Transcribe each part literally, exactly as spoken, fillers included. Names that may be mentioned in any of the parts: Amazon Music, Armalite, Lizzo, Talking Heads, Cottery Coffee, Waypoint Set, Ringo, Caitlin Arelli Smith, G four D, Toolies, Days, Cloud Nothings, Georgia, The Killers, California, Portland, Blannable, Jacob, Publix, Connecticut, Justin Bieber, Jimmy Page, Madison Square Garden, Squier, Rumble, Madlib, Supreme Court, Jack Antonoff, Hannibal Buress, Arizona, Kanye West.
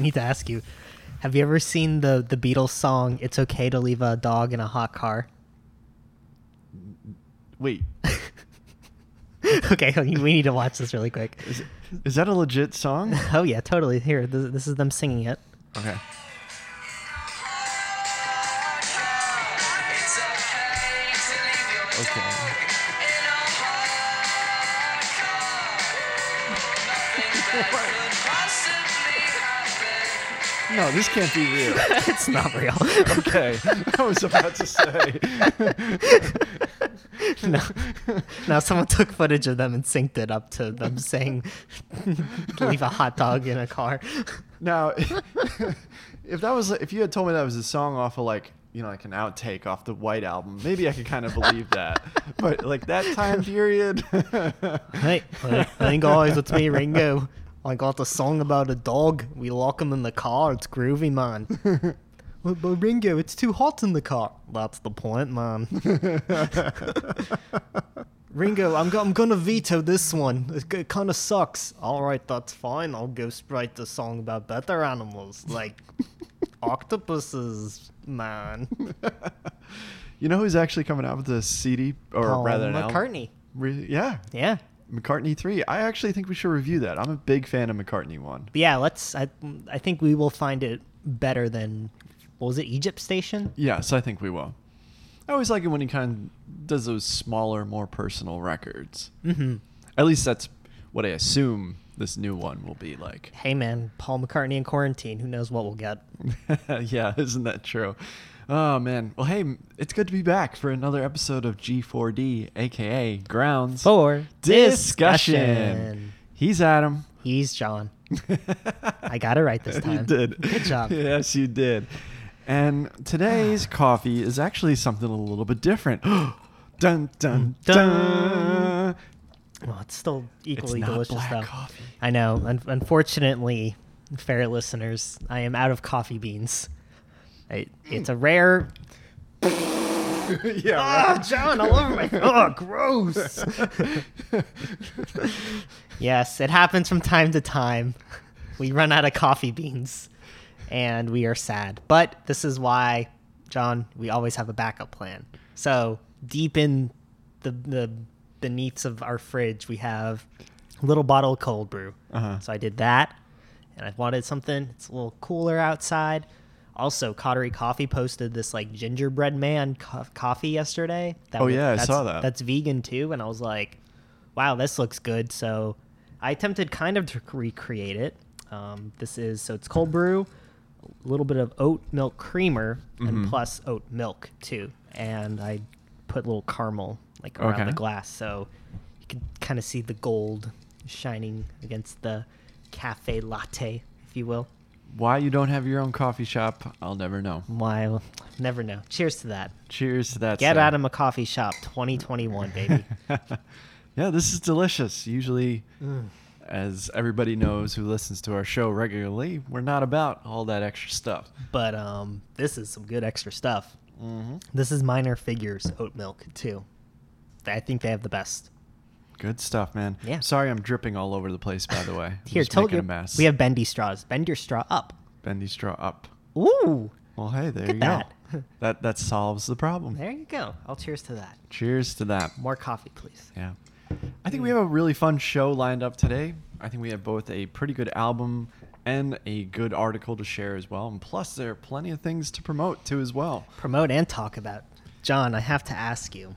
Need to ask you, have you ever seen the the Beatles song "It's Okay to Leave a Dog in a Hot Car"? Wait. Okay, we need to watch this really quick. Is, is that a legit song? Oh yeah, totally. Here, this, this is them singing it. Okay. Okay. No, this can't be real. It's not real. Okay. I was about to say. No. No, someone took footage of them and synced it up to them saying, leave a hot dog in a car. Now, if that was, if you had told me that was a song off of like, you know, like an outtake off the White Album, maybe I could kind of believe that. But like that time period. Hey, I think always it's me, Ringo. I got a song about a dog. We lock him in the car. It's groovy, man. But Ringo, it's too hot in the car. That's the point, man. Ringo, I'm, go- I'm going to veto this one. It, g- it kind of sucks. All right, that's fine. I'll go write the song about better animals, like octopuses, man. You know who's actually coming out with a C D? Or Paul rather McCartney. Re- yeah. Yeah. McCartney three. I actually think we should review that. I'm a big fan of McCartney one. Yeah, let's. I, I think we will find it better than, what was it, Egypt Station? Yes, I think we will. I always like it when he kind of does those smaller, more personal records. Mm-hmm. At least that's what I assume this new one will be like. Hey, man, Paul McCartney in quarantine. Who knows what we'll get? Yeah, isn't that true? Oh, man. Well, hey, it's good to be back for another episode of G four D, a k a. Grounds for Discussion. Discussion. He's Adam. He's John. I got it right this time. You did. Good job. Yes, you did. And today's coffee is actually something a little bit different. Dun, dun, dun. Well, it's still equally it's not delicious, black though. Coffee. I know. Un- unfortunately, fair listeners, I am out of coffee beans. I, it's a rare. Yeah. Right. Oh, John, all over my. Oh, gross. Yes, it happens from time to time. We run out of coffee beans, and we are sad. But this is why, John, we always have a backup plan. So deep in the the beneaths of our fridge, we have a little bottle of cold brew. Uh-huh. So I did that, and I wanted something. It's a little cooler outside. Also, Cottery Coffee posted this like gingerbread man co- coffee yesterday. That oh, was, yeah, I saw that. That's vegan, too. And I was like, wow, this looks good. So I attempted kind of to recreate it. Um, this is, so it's cold brew, a little bit of oat milk creamer, mm-hmm. and plus oat milk, too. And I put a little caramel like around okay. the glass. So you can kind of see the gold shining against the cafe latte, if you will. Why you don't have your own coffee shop, I'll never know. Why, I'll never know. Cheers to that. Cheers to that. Get sir. Out of my coffee shop, twenty twenty-one, baby. Yeah, this is delicious. Usually, mm. as everybody knows who listens to our show regularly, we're not about all that extra stuff. But um, this is some good extra stuff. Mm-hmm. This is Minor Figures oat milk, too. I think they have the best. Good stuff, man. Yeah. Sorry, I'm dripping all over the place. By the way, I'm here, tell you, a mess. We have bendy straws. Bend your straw up. Bend your straw up. Ooh. Well, hey, there you that. go. That that solves the problem. There you go. I'll cheers to that. Cheers to that. More coffee, please. Yeah. I think we have a really fun show lined up today. I think we have both a pretty good album and a good article to share as well. And plus, there are plenty of things to promote too as well. Promote and talk about. John, I have to ask you.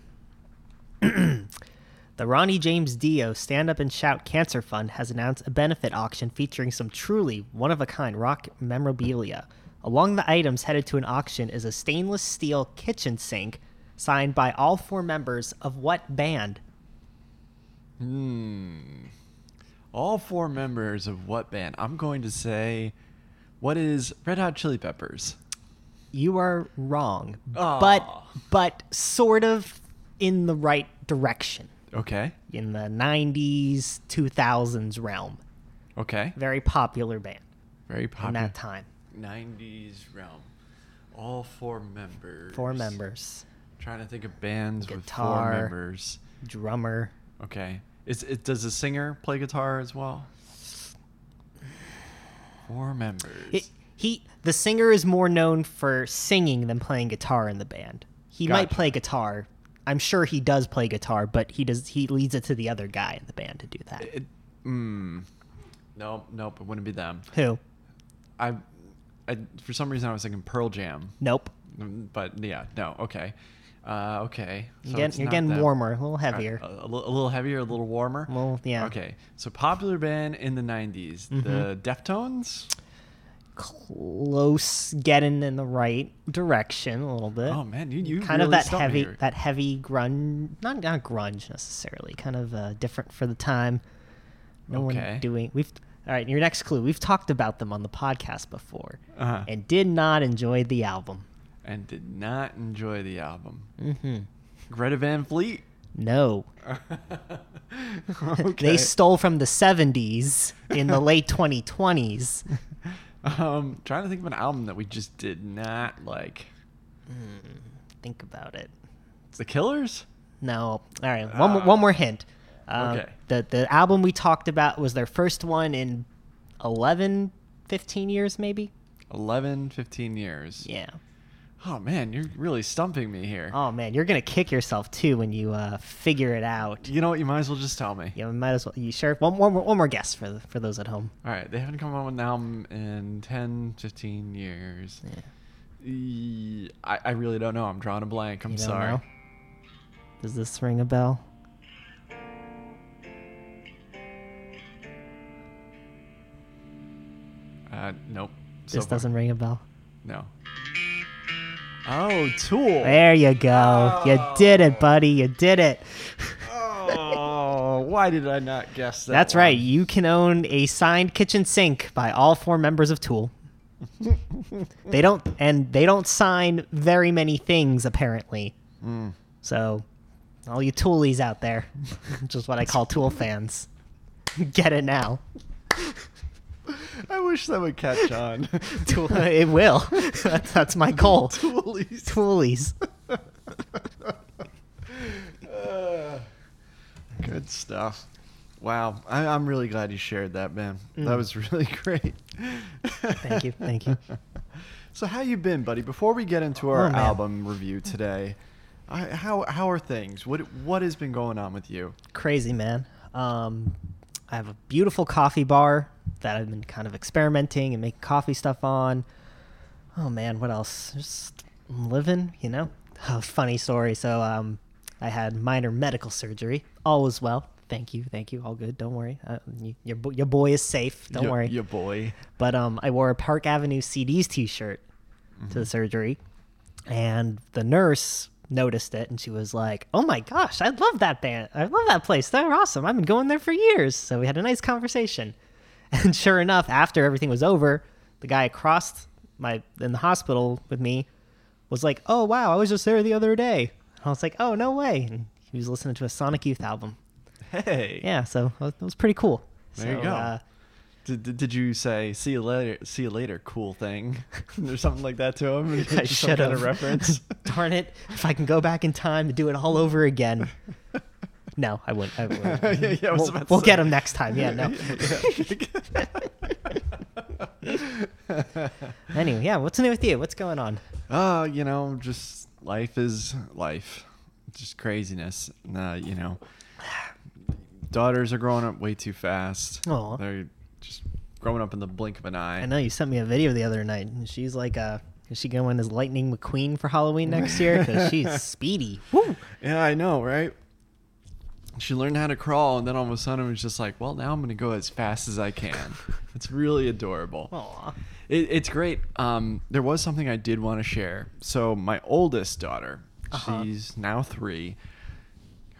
The Ronnie James Dio Stand Up and Shout Cancer Fund has announced a benefit auction featuring some truly one-of-a-kind rock memorabilia. Among the items headed to an auction is a stainless steel kitchen sink signed by all four members of what band? Hmm. all four members of what band? I'm going to say, what is Red Hot Chili Peppers? You are wrong, oh. but but sort of in the right direction. Okay. In the nineties, two thousands realm. Okay. Very popular band. Very popular. In that time. nineties realm. All four members. Four members. I'm trying to think of bands guitar, with four members. Drummer. Okay. Is it does the singer play guitar as well? Four members. It, he the singer is more known for singing than playing guitar in the band. He gotcha. might play guitar. I'm sure he does play guitar, but he does. He leads it to the other guy in the band to do that. It, mm, nope, nope. It wouldn't be them. Who? I, I. For some reason, I was thinking Pearl Jam. Nope. But yeah, no. Okay. Uh, okay. So you're getting, you're getting warmer, a little heavier. A, a, a little heavier, a little warmer. Well, yeah. Okay. So popular band in the nineties, mm-hmm. the Deftones. Close, getting in the right direction a little bit. Oh man, you, you kind really of that heavy, here. that heavy grunge, not not grunge necessarily, kind of uh, different for the time. No okay. one doing. We've all right. Your next clue. We've talked about them on the podcast before, uh-huh. and did not enjoy the album. And did not enjoy the album. Mm-hmm. Greta Van Fleet. No. okay. They stole from the seventies in the late twenty twenties. Um, trying to think of an album that we just did not like. Mm, think about it. The Killers? No. All right. One, uh, more, one more hint. Um, okay. The, the album we talked about was their first one in eleven, fifteen years, maybe? eleven, fifteen years. Yeah. Oh, man, you're really stumping me here. Oh, man, you're going to kick yourself, too, when you uh, figure it out. You know what? You might as well just tell me. You might as well. You sure? One, one, one more guess for the, for those at home. All right. They haven't come out with an album in ten, fifteen years. Yeah. I, I really don't know. I'm drawing a blank. I'm sorry. Know? Does this ring a bell? Uh, nope. So this far. Doesn't ring a bell? No. Oh, Tool. There you go. Oh. You did it, buddy. You did it. Oh, why did I not guess that? That's one? Right. You can own a signed kitchen sink by all four members of Tool. They don't, and they don't sign very many things, apparently. Mm. So, all you Toolies out there, which is what I call Tool fans, get it now. I wish that would catch on. It will. That's, that's my goal. Toolies. Toolies. uh, good stuff. Wow. I, I'm really glad you shared that, man. Mm. That was really great. Thank you. Thank you. So how you been, buddy? Before we get into our oh, album review today, I, how how are things? What What has been going on with you? Crazy, man. Um, I have a beautiful coffee bar that I've been kind of experimenting and making coffee stuff on. Oh man, what else? Just living, you know? Oh, funny story. So um, I had minor medical surgery. All was well. Thank you. Thank you. All good. Don't worry. Uh, you, your, your boy is safe. Don't your, worry. Your boy. But um, I wore a Park Avenue C Ds t-shirt mm-hmm. to the surgery, and the nurse noticed it, and she was like, oh my gosh, I love that band. I love that place. They're awesome. I've been going there for years. So we had a nice conversation. And sure enough, after everything was over, the guy across my in the hospital with me was like, oh, wow, I was just there the other day. And I was like, oh, no way. And he was listening to a Sonic Youth album. Hey. Yeah, so that was pretty cool. There so, you go. Uh, did, did you say, see you later, see you later, cool thing? Or something like that to him? I should have. Kind of reference? Darn it. If I can go back in time and do it all over again. No, I wouldn't. I wouldn't. yeah, yeah, I was we'll about to we'll say. Get him next time. Yeah, no. Anyway, yeah, what's new with you? What's going on? Uh, you know, just life is life. Just craziness. Uh, you know, daughters are growing up way too fast. Aww. They're just growing up in the blink of an eye. I know. You sent me a video the other night, and she's like a... Is she going as Lightning McQueen for Halloween next year? Because she's speedy. Woo! Yeah, I know, right? She learned how to crawl, and then all of a sudden it was just like, well, now I'm going to go as fast as I can. It's really adorable. Aww. It, it's great. Um, there was something I did want to share. So my oldest daughter, uh-huh. she's now three,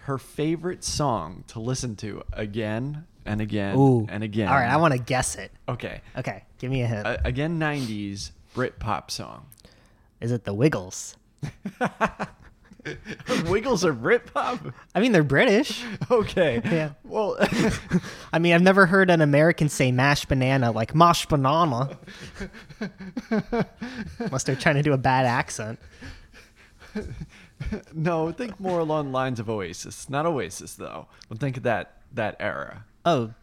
her favorite song to listen to again and again Ooh. and again. All right, I want to guess it. Okay. Okay, give me a hint. Uh, again, nineties Britpop song. Is it The Wiggles? Wiggles are Britpop? I mean, they're British. Okay. Yeah. Well, I mean, I've never heard an American say mash banana like mosh banana. Unless they're trying to do a bad accent. No, think more along the lines of Oasis. Not Oasis, though. But think of that, that era. Oh,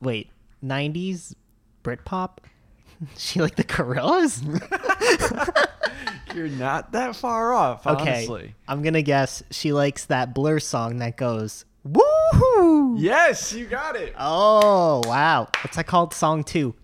wait. nineties Britpop? She like the Gorillaz? You're not that far off, honestly. Okay, I'm going to guess she likes that Blur song that goes, woohoo! Yes, you got it. Oh, wow. What's that called? Song two.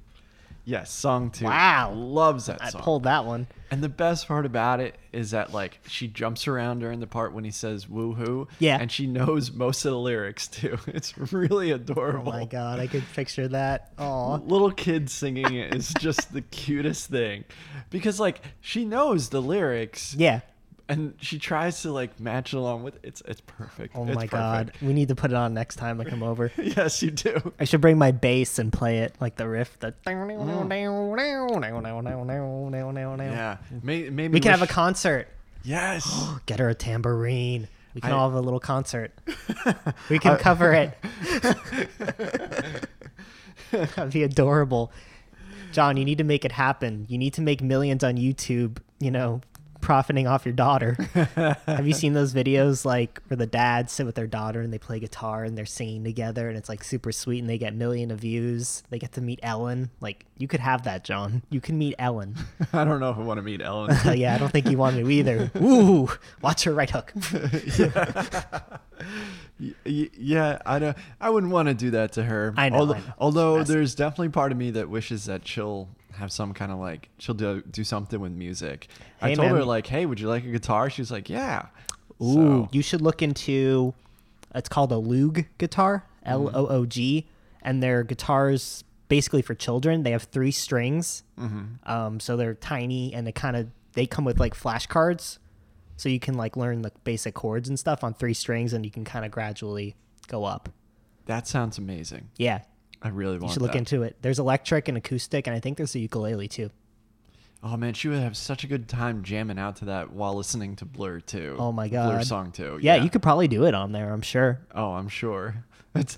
Yes, song two. Wow. Loves that song. I pulled that one. And the best part about it is that, like, she jumps around during the part when he says woohoo. Yeah. And she knows most of the lyrics, too. It's really adorable. Oh, my God. I could picture that. Aw. Little kids singing it is just the cutest thing. Because, like, she knows the lyrics. Yeah. And she tries to, like, match along with it. It's, it's perfect. Oh, it's my perfect. God. We need to put it on next time I come over. Yes, you do. I should bring my bass and play it, like the riff. The mm. Yeah. Maybe, maybe we can we have sh- a concert. Yes. Get her a tambourine. We can I... all have a little concert. We can cover it. That'd be adorable. John, you need to make it happen. You need to make millions on YouTube, you know, profiting off your daughter. Have you seen those videos like where the dads sit with their daughter and they play guitar and they're singing together and it's like super sweet and they get million of views? They get to meet Ellen. Like, you could have that, John. You can meet Ellen. I don't know if I want to meet Ellen. uh, yeah, I don't think you want to either. Ooh, watch her right hook. yeah. yeah, I don't. I wouldn't want to do that to her. I know. Although, I know. although there's definitely part of me that wishes that she'll have some kind of like, she'll do do something with music. Hey, I told man. her like, hey, would you like a guitar? She's like, yeah. Ooh, so. You should look into, it's called a Loog guitar, L O O G, and they're guitars basically for children. They have three strings, mm-hmm. um, so they're tiny and they kind of, they come with like flashcards, so you can like learn the basic chords and stuff on three strings and you can kind of gradually go up. That sounds amazing. Yeah. I really want to. You should look that. into it. There's electric and acoustic, and I think there's a ukulele too. Oh man, she would have such a good time jamming out to that while listening to Blur too. Oh my God, Blur song too. Yeah, yeah. You could probably do it on there, I'm sure. Oh, I'm sure. It's.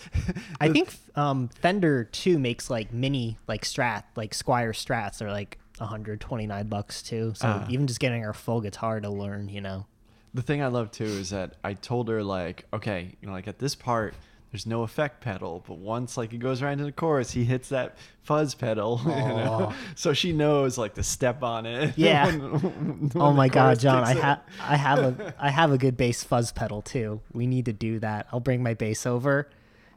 I think um, Fender too makes like mini like Strat, like Squier Strats. They're like one hundred twenty-nine bucks too. So uh, even just getting her full guitar to learn, you know. The thing I love too is that I told her like, okay, you know, like at this part, there's no effect pedal, but once like it goes right into the chorus, he hits that fuzz pedal. You know? So she knows like to step on it. Yeah. when, when oh my God, John, I have I have a I have a good bass fuzz pedal too. We need to do that. I'll bring my bass over,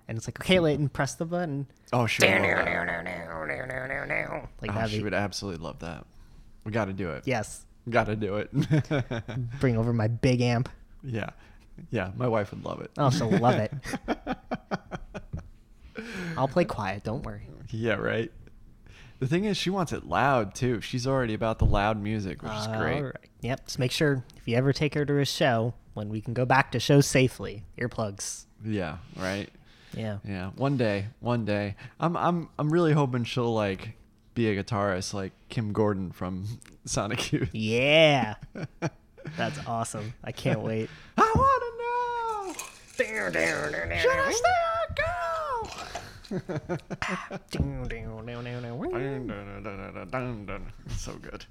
and it's like, okay, Leighton, press the button. Oh, she would love that. Like, oh, she be... would absolutely love that. We got to do it. Yes. Got to do it. Bring over my big amp. Yeah. Yeah, my wife would love it. Oh, she'll love it. I'll play quiet, don't worry. Yeah, right. The thing is, she wants it loud, too. She's already about the loud music, which uh, is great. Right. Yep, just make sure if you ever take her to a show, when we can go back to shows safely, earplugs. Yeah, right? Yeah. Yeah, one day, one day. I'm I'm, I'm really hoping she'll, like, be a guitarist like Kim Gordon from Sonic Youth. Yeah. That's awesome. I can't wait. I want to know. Should I still go? So good.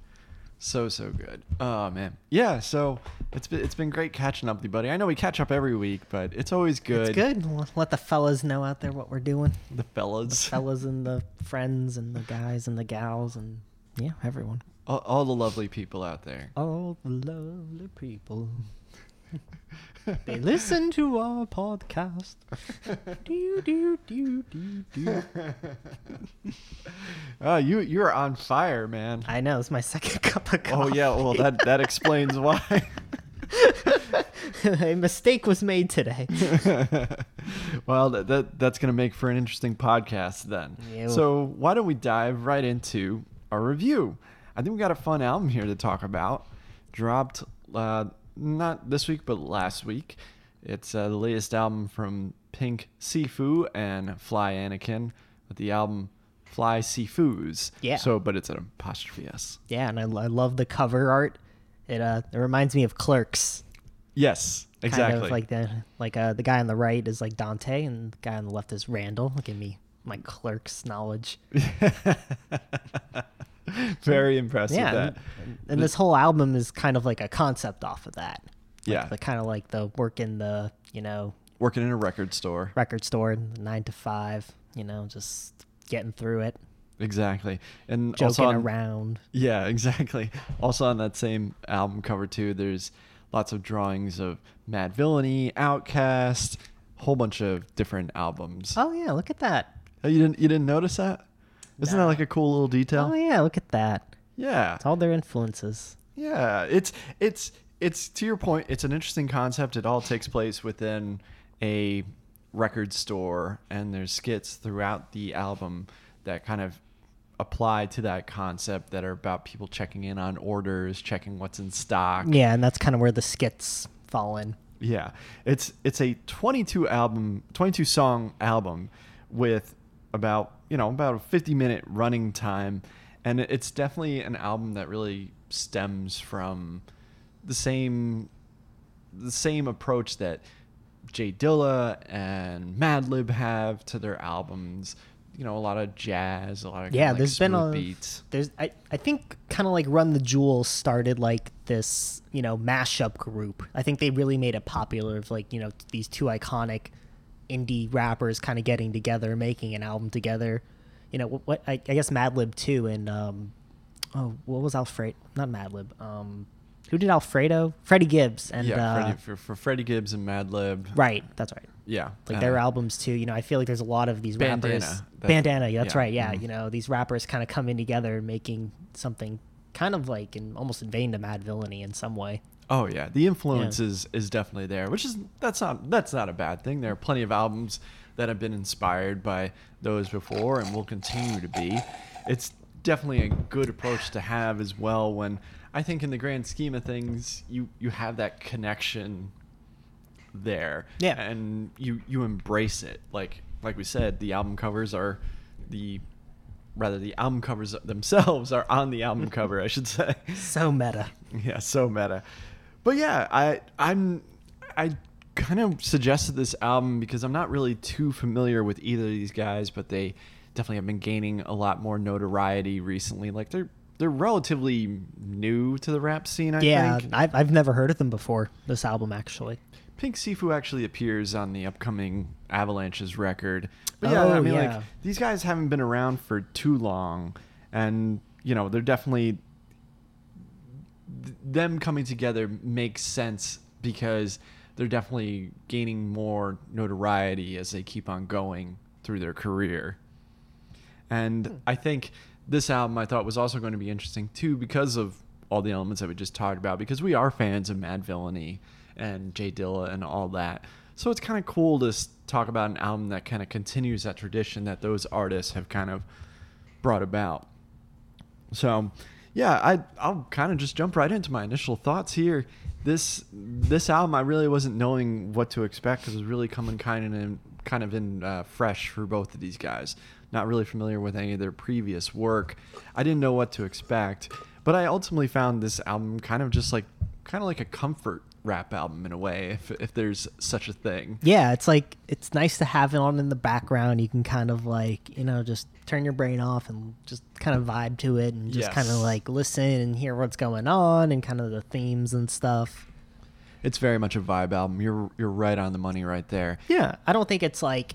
So, so good. Oh, man. Yeah, so it's been, it's been great catching up with you, buddy. I know we catch up every week, but it's always good. It's good. We'll let the fellas know out there what we're doing. The fellas. The fellas and the friends and the guys and the gals and, yeah, everyone. All, all the lovely people out there. All the lovely people. They listen to our podcast. do, do, do, do, do. Oh, you, you're on fire, man. I know. It's my second cup of coffee. Oh, yeah. Well, that, that explains why. A mistake was made today. Well, that, that that's going to make for an interesting podcast then. Ew. So why don't we dive right into our review? I think we got a fun album here to talk about. Dropped uh, not this week, but last week. It's uh, the latest album from Pink Siifu and Fly Anakin, with the album Fly Siifus. Yeah. So, but it's an apostrophe S. Yeah, and I, I love the cover art. It uh, it reminds me of Clerks. Yes, exactly. Kind of like the like uh, the guy on the right is like Dante, and the guy on the left is Randall. Look at me, my Clerks knowledge. Very impressed yeah, with that. And, and this whole album is kind of like a concept off of that. Like yeah. The kind of like the work in the, you know. Working in a record store. Record store, nine to five, you know, just getting through it. Exactly. And joking also on, around. Yeah, exactly. Also on that same album cover too, there's lots of drawings of Mad Villainy, Outkast, a whole bunch of different albums. Oh yeah, look at that. Oh, you didn't you didn't notice that? Isn't nah. that like a cool little detail? Oh yeah, look at that. Yeah. It's all their influences. Yeah. It's it's it's to your point, it's an interesting concept. It all takes place within a record store, and there's skits throughout the album that kind of apply to that concept that are about people checking in on orders, checking what's in stock. Yeah, and that's kind of where the skits fall in. Yeah. It's it's a twenty-two album, twenty-two song album with about, you know, about a fifty minute running time. And it's definitely an album that really stems from the same the same approach that Jay Dilla and Madlib have to their albums. You know, a lot of jazz, a lot of yeah, like there's been a, beats. There's I, I think kind of like Run the Jewels started like this, you know, mashup group. I think they really made it popular of like, you know, these two iconic indie rappers kind of getting together, making an album together. You know, what, what I, I guess Madlib too, and um, oh, what was Alfredo? Not Madlib. Um, who did Alfredo? Freddie Gibbs and yeah, uh, Freddie, for, for Freddie Gibbs and Madlib. Right, that's right. Yeah, like uh, their albums too. You know, I feel like there's a lot of these Bandana, rappers. That, Bandana, yeah, that's yeah. right. Yeah, mm-hmm. You know, these rappers kind of come in together, making something kind of like in almost in vain to Mad Villainy in some way. Oh yeah, the influence yeah. is, is definitely there, which is that's not that's not a bad thing. There are plenty of albums that have been inspired by those before and will continue to be. It's definitely a good approach to have as well. When I think in the grand scheme of things, you, you have that connection there, yeah, and you you embrace it. Like like we said, the album covers are the rather the album covers themselves are on the album cover, I should say. So meta. Yeah, so meta. But yeah, I I'm I kind of suggested this album because I'm not really too familiar with either of these guys, but they definitely have been gaining a lot more notoriety recently. Like they're they're relatively new to the rap scene, I yeah, think. Yeah, I've I've never heard of them before, this album actually. Pink Siifu actually appears on the upcoming Avalanches record. But yeah, oh, I mean yeah. like these guys haven't been around for too long, and you know, they're definitely them coming together makes sense because they're definitely gaining more notoriety as they keep on going through their career. And hmm. I think this album I thought was also going to be interesting too because of all the elements that we just talked about, because we are fans of Mad Villainy and Jay Dilla and all that. So it's kind of cool to talk about an album that kind of continues that tradition that those artists have kind of brought about. So yeah, I, I'll kind of just jump right into my initial thoughts here. This this album, I really wasn't knowing what to expect because it was really coming kind of in, kind of in uh, fresh for both of these guys. Not really familiar with any of their previous work. I didn't know what to expect, but I ultimately found this album kind of just like kind of like a comfort rap album in a way, if if there's such a thing. Yeah, it's like it's nice to have it on in the background. You can kind of like, you know, just turn your brain off and just kind of vibe to it and just yes. kind of like listen and hear what's going on and kind of the themes and stuff. It's very much a vibe album. You're you're right on the money right there. Yeah, I don't think it's like,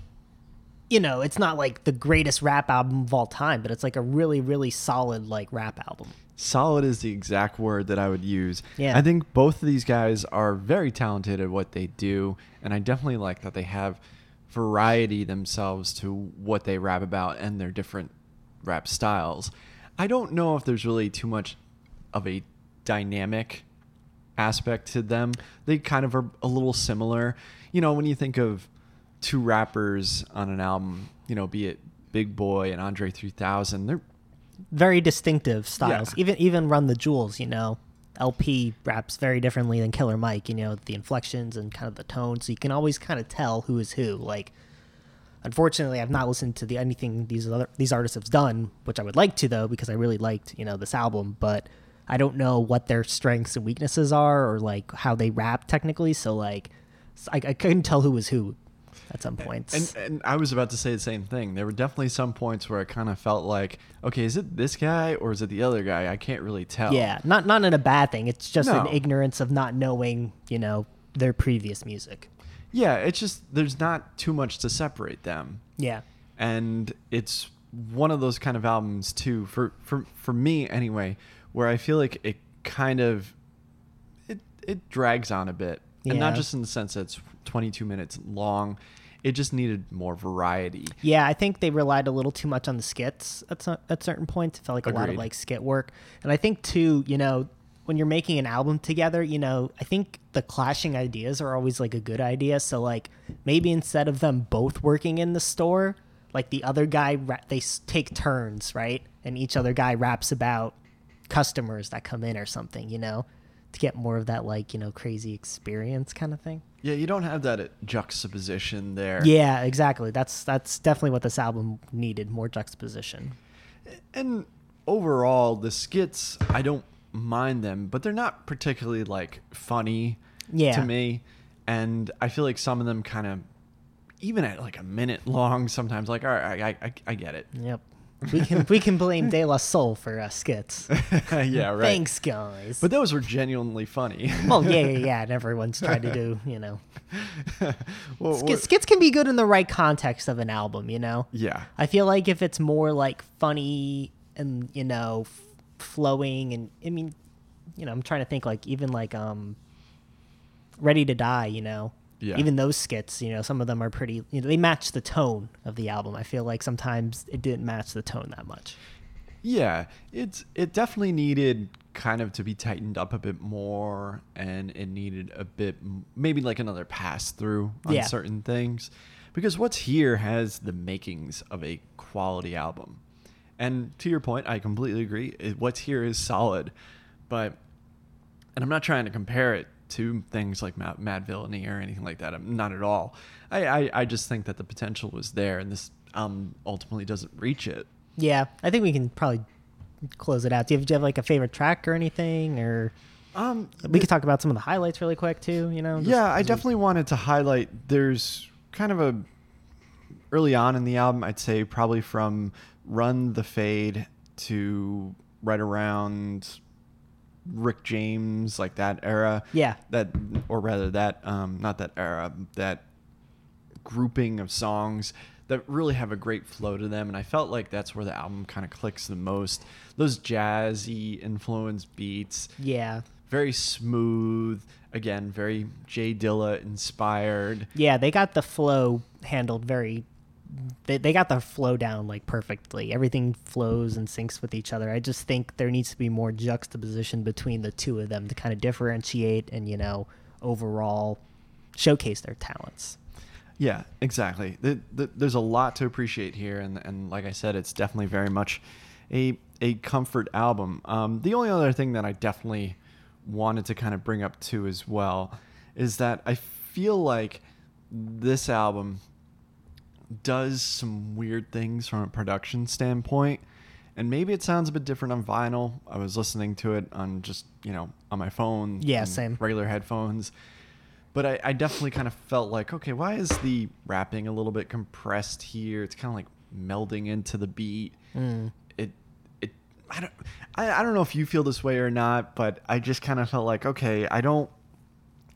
you know, it's not like the greatest rap album of all time, but it's like a really, really solid like rap album. Solid is the exact word that I would use. Yeah. I think both of these guys are very talented at what they do, and I definitely like that they have variety themselves to what they rap about and their different rap styles. I don't know if there's really too much of a dynamic aspect to them. They kind of are a little similar. You know, when you think of two rappers on an album, you know, be it Big Boy and Andre three thousand, they're very distinctive styles. Yeah. Even even Run the Jewels, you know, L P raps very differently than Killer Mike, you know, the inflections and kind of the tone, so you can always kind of tell who is who. Like, unfortunately, I've not listened to the anything these other these artists have done, which I would like to, though, because I really liked, you know, this album, but I don't know what their strengths and weaknesses are, or like how they rap technically, so like I, I couldn't tell who was who at some points. And, and I was about to say the same thing. There were definitely some points where I kind of felt like, okay, is it this guy or is it the other guy? I can't really tell. Yeah, not not in a bad thing. It's just no. an ignorance of not knowing, you know, their previous music. Yeah, it's just there's not too much to separate them. Yeah. And it's one of those kind of albums, too, for, for, for me anyway, where I feel like it kind of, it, it drags on a bit. Yeah. And not just in the sense that it's twenty-two minutes long. It just needed more variety. Yeah, I think they relied a little too much on the skits at, some, at certain points. It felt like Agreed. a lot of like skit work. And I think, too, you know, when you're making an album together, you know, I think the clashing ideas are always like a good idea. So like maybe instead of them both working in the store, like the other guy, they take turns, right? And each other guy raps about customers that come in or something, you know, to get more of that like, you know, crazy experience kind of thing. Yeah, you don't have that juxtaposition there. Yeah, exactly. That's that's definitely what this album needed, more juxtaposition. And overall, the skits, I don't mind them, but they're not particularly like funny yeah. to me. And I feel like some of them kind of, even at like a minute long, sometimes like, all right, I I, I get it. Yep. We can we can blame De La Soul for uh, skits. Yeah, right. Thanks, guys. But those were genuinely funny. Well, yeah, yeah, yeah. And everyone's trying to do, you know. well, Sk- what... Skits can be good in the right context of an album, you know? Yeah. I feel like if it's more like funny and, you know, f- flowing and, I mean, you know, I'm trying to think like even like um, Ready to Die, you know? Yeah. Even those skits, you know, some of them are pretty, you know, they match the tone of the album. I feel like sometimes it didn't match the tone that much. Yeah, it's it definitely needed kind of to be tightened up a bit more, and it needed a bit, maybe like another pass through on yeah. certain things, because what's here has the makings of a quality album. And to your point, I completely agree. What's here is solid, but, and I'm not trying to compare it to things like Mad, Mad Villainy or anything like that. I'm not at all. I, I, I just think that the potential was there, and this um ultimately doesn't reach it. Yeah, I think we can probably close it out. Do you have, do you have like a favorite track or anything, or um we the, could talk about some of the highlights really quick too? You know. Just, yeah, I definitely we... wanted to highlight. There's kind of a early on in the album, I'd say probably from Run the Fade to right around Rick James, like that era, yeah. That, or rather that, um, not that era, that grouping of songs that really have a great flow to them, and I felt like that's where the album kind of clicks the most. Those jazzy influenced beats, yeah, very smooth. Again, very Jay Dilla inspired. Yeah, they got the flow handled very. They they got the flow down like perfectly. Everything flows and syncs with each other. I just think there needs to be more juxtaposition between the two of them to kind of differentiate and, you know, overall showcase their talents. Yeah, exactly. The, the, there's a lot to appreciate here, and and like I said, it's definitely very much a a comfort album. Um, the only other thing that I definitely wanted to kind of bring up too as well is that I feel like this album does some weird things from a production standpoint, and maybe it sounds a bit different on vinyl. I was listening to it on just, you know, on my phone, yeah, same, regular headphones, but I, I definitely kind of felt like, okay, why is the rapping a little bit compressed here? It's kind of like melding into the beat. Mm. It, it, I don't, I, I don't know if you feel this way or not, but I just kind of felt like, okay, I don't.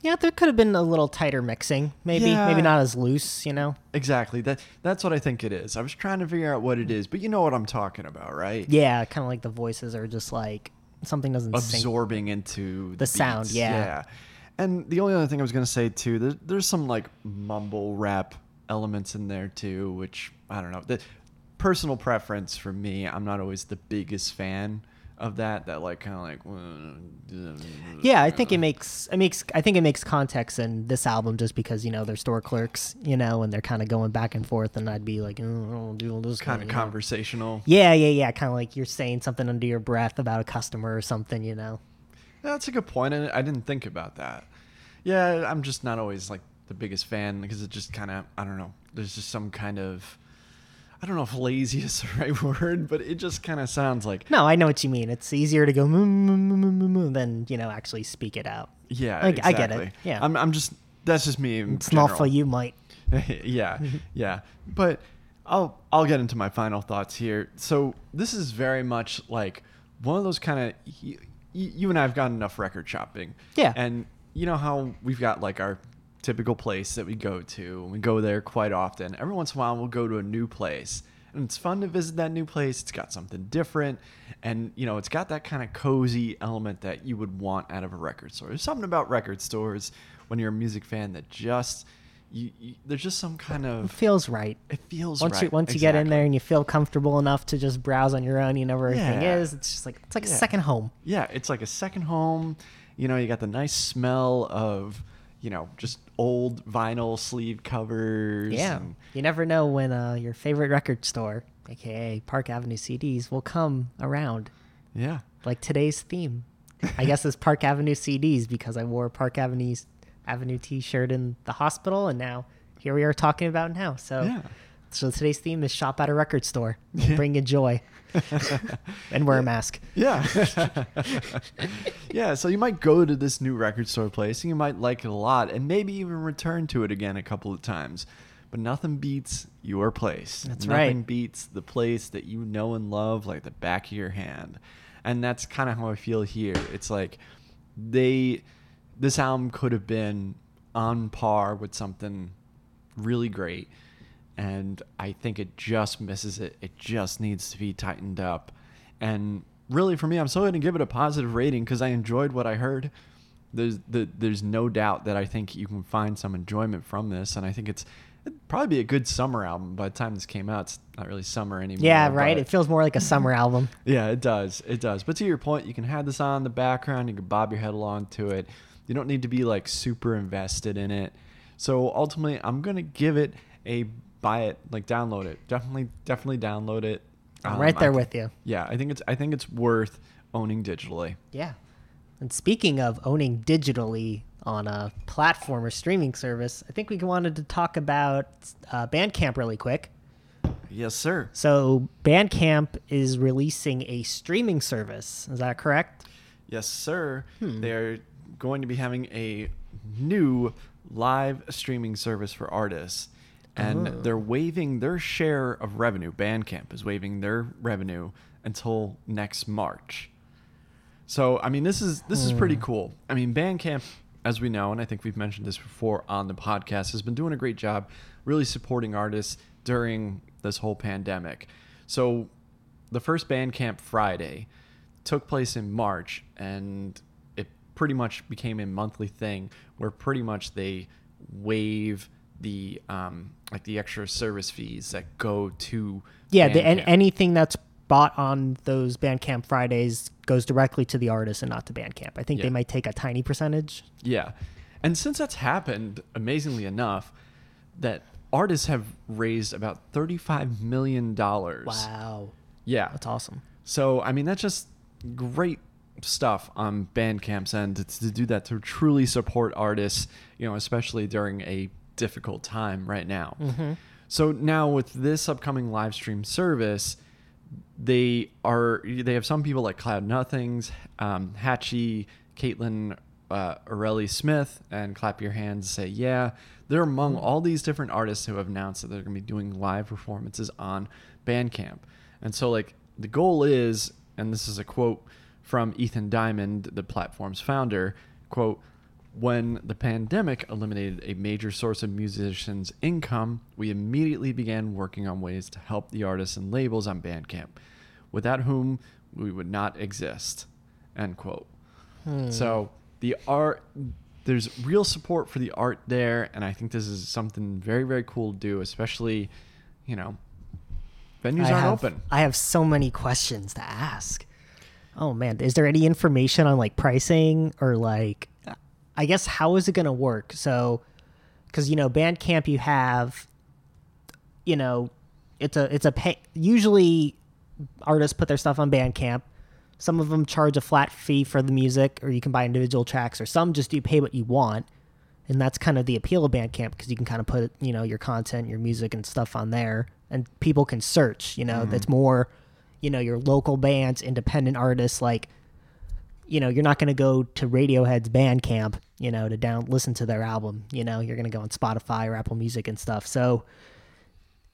Yeah, there could have been a little tighter mixing, maybe. Yeah. Maybe not as loose, you know? Exactly. That That's what I think it is. I was trying to figure out what it is, but you know what I'm talking about, right? Yeah, kind of like the voices are just like, something doesn't absorbing sink. Into the, the sound, yeah. yeah. And the only other thing I was going to say, too, there, there's some like mumble rap elements in there, too, which, I don't know. The personal preference for me, I'm not always the biggest fan of that, that like kind of like, yeah, I think it makes, it makes, I think it makes context in this album just because, you know, they're store clerks, you know, and they're kind of going back and forth, and I'd be like, oh, I don't do all this kind of conversational. Know? Yeah. Yeah. Yeah. Kind of like you're saying something under your breath about a customer or something, you know? That's a good point. I, I didn't think about that. Yeah, I'm just not always like the biggest fan because it just kind of, I don't know, there's just some kind of, I don't know if lazy is the right word, but it just kind of sounds like... No, I know what you mean. It's easier to go moo, moo, moo, moo, moo, than, you know, actually speak it out. Yeah, I, exactly. I get it. Yeah. I'm, I'm just... That's just me in It's general. Not for you, mate. yeah, yeah. But I'll I'll get into my final thoughts here. So this is very much like one of those kind of... You, you and I have gotten enough record shopping. Yeah. And you know how we've got like our... typical place that we go to, and we go there quite often. Every once in a while we'll go to a new place, and it's fun to visit that new place. It's got something different, and you know, it's got that kind of cozy element that you would want out of a record store. There's something about record stores when you're a music fan that just you, you there's just some kind of it feels right it feels once right. you once exactly. you get in there and you feel comfortable enough to just browse on your own, you know where everything yeah. is. It's just like it's like yeah. a second home. Yeah, it's like a second home. You know, you got the nice smell of, you know, just old vinyl sleeve covers. Yeah. And you never know when uh, your favorite record store, A K A Park Avenue C Ds, will come around. Yeah. Like today's theme. I guess it's Park Avenue C Ds because I wore a Park Avenue, Avenue t-shirt in the hospital, and now here we are talking about now. So, yeah. So today's theme is shop at a record store. Yeah. Bring you joy. And wear a mask. Yeah. Yeah, so you might go to this new record store place and you might like it a lot and maybe even return to it again a couple of times. But nothing beats your place. That's nothing right. Nothing beats the place that you know and love like the back of your hand. And that's kind of how I feel here. It's like they this album could have been on par with something really great. And I think it just misses it. It just needs to be tightened up. And really, for me, I'm still going to give it a positive rating because I enjoyed what I heard. There's the, there's no doubt that I think you can find some enjoyment from this. And I think it's it'd probably be a good summer album. By the time this came out, it's not really summer anymore. Yeah, right. It feels more like a summer album. Yeah, it does. It does. But to your point, you can have this on in the background. You can bob your head along to it. You don't need to be like super invested in it. So ultimately, I'm going to give it a... buy it, like download it. Definitely, definitely download it. I'm um, right there I, with you. Yeah, I think it's I think it's worth owning digitally. Yeah. And speaking of owning digitally on a platform or streaming service, I think we wanted to talk about uh, Bandcamp really quick. Yes, sir. So Bandcamp is releasing a streaming service. Is that correct? Yes, sir. Hmm. They're going to be having a new live streaming service for artists. And oh. they're waiving their share of revenue. Bandcamp is waiving their revenue until next March. So, I mean, this is this is pretty cool. I mean, Bandcamp, as we know, and I think we've mentioned this before on the podcast, has been doing a great job really supporting artists during this whole pandemic. So the first Bandcamp Friday took place in March, and it pretty much became a monthly thing where pretty much they waive the um like the extra service fees that go to yeah the, and anything that's bought on those Bandcamp Fridays goes directly to the artist and not to Bandcamp. I think yeah. they might take a tiny percentage. Yeah. And since that's happened, amazingly enough, that artists have raised about thirty-five million dollars. Wow. Yeah. That's awesome. So, I mean, that's just great stuff on Bandcamp's end to, to do that, to truly support artists, you know, especially during a difficult time right now. Mm-hmm. So now with this upcoming live stream service, they are they have some people like Cloud Nothings, um, Hatchie, Caitlin uh, Arelli Smith, and Clap Your Hands Say Yeah. They're among all these different artists who have announced that they're going to be doing live performances on Bandcamp. And so like the goal is, and this is a quote from Ethan Diamond, the platform's founder, quote, "When the pandemic eliminated a major source of musicians' income, we immediately began working on ways to help the artists and labels on Bandcamp, without whom we would not exist." End quote. Hmm. So the art, there's real support for the art there, and I think this is something very, very cool to do, especially, you know, venues I aren't have, open. I have so many questions to ask. Oh, man. Is there any information on, like, pricing or, like... I guess, how is it going to work? So, because, you know, Bandcamp, you have, you know, it's a, it's a pay, usually artists put their stuff on Bandcamp. Some of them charge a flat fee for the music, or you can buy individual tracks, or some just you pay what you want. And that's kind of the appeal of Bandcamp, because you can kind of put, you know, your content, your music and stuff on there, and people can search, you know, mm-hmm. that's more, you know, your local bands, independent artists, like, you know, you're not going to go to Radiohead's Bandcamp, you know, to down listen to their album, you know, you're going to go on Spotify or Apple Music and stuff. So,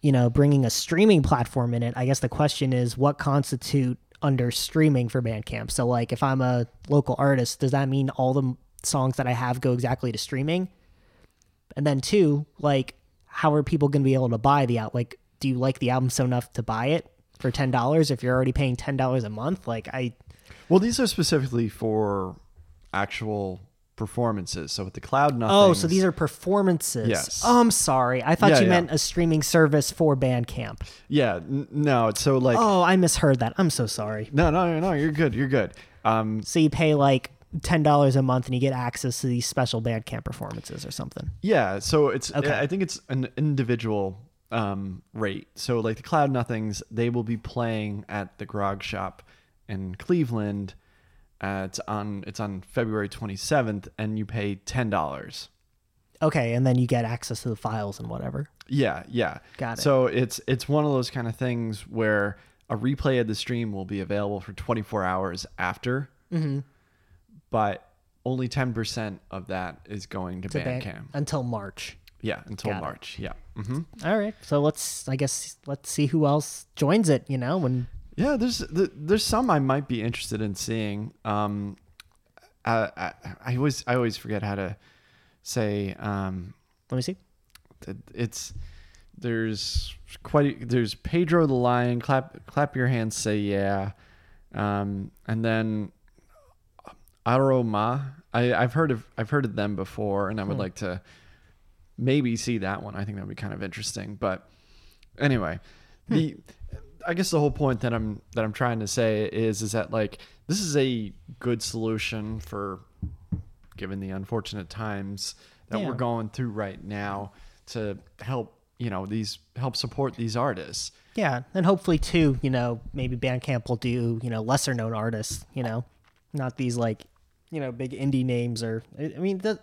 you know, bringing a streaming platform in it, I guess the question is what constitute under streaming for Bandcamp? So like if I'm a local artist, does that mean all the songs that I have go exactly to streaming? And then two, like, how are people going to be able to buy the out? Like, do you like the album so enough to buy it for ten dollars if you're already paying ten dollars a month? Like I, well, these are specifically for actual performances. So with the Cloud Nothings. Oh, so these are performances. Yes. Oh, I'm sorry. I thought yeah, you yeah. meant a streaming service for Bandcamp. Yeah. N- no. It's so like, oh, I misheard that. I'm so sorry. No, no, no, no. You're good. You're good. Um, so you pay like ten dollars a month and you get access to these special Bandcamp performances or something. Yeah. So it's, okay. I think it's an individual um, rate. So like the Cloud Nothings, they will be playing at the Grog Shop in Cleveland. Uh, it's on, it's on February twenty-seventh and you pay ten dollars. Okay. And then you get access to the files and whatever. Yeah. Yeah. Got it. So it's, it's one of those kind of things where a replay of the stream will be available for twenty-four hours after, mm-hmm. but only ten percent of that is going to, to Bandcamp ban- until March. Yeah. Until Got March. It. Yeah. Mm-hmm. All right. So let's, I guess, let's see who else joins it, you know, when, yeah, there's there's some I might be interested in seeing. Um, I, I, I always I always forget how to say. Um, Let me see. It's there's quite there's Pedro the Lion. Clap clap your hands. Say yeah. Um, and then Aroma. I, I've heard of I've heard of them before, and I would hmm. like to maybe see that one. I think that would be kind of interesting. But anyway, hmm. the. I guess the whole point that I'm that I'm trying to say is is that like this is a good solution for, given the unfortunate times that yeah. we're going through right now, to help you know these help support these artists. Yeah, and hopefully too, you know, maybe Bandcamp will do you know lesser known artists, you know, not these like you know big indie names or I mean, the,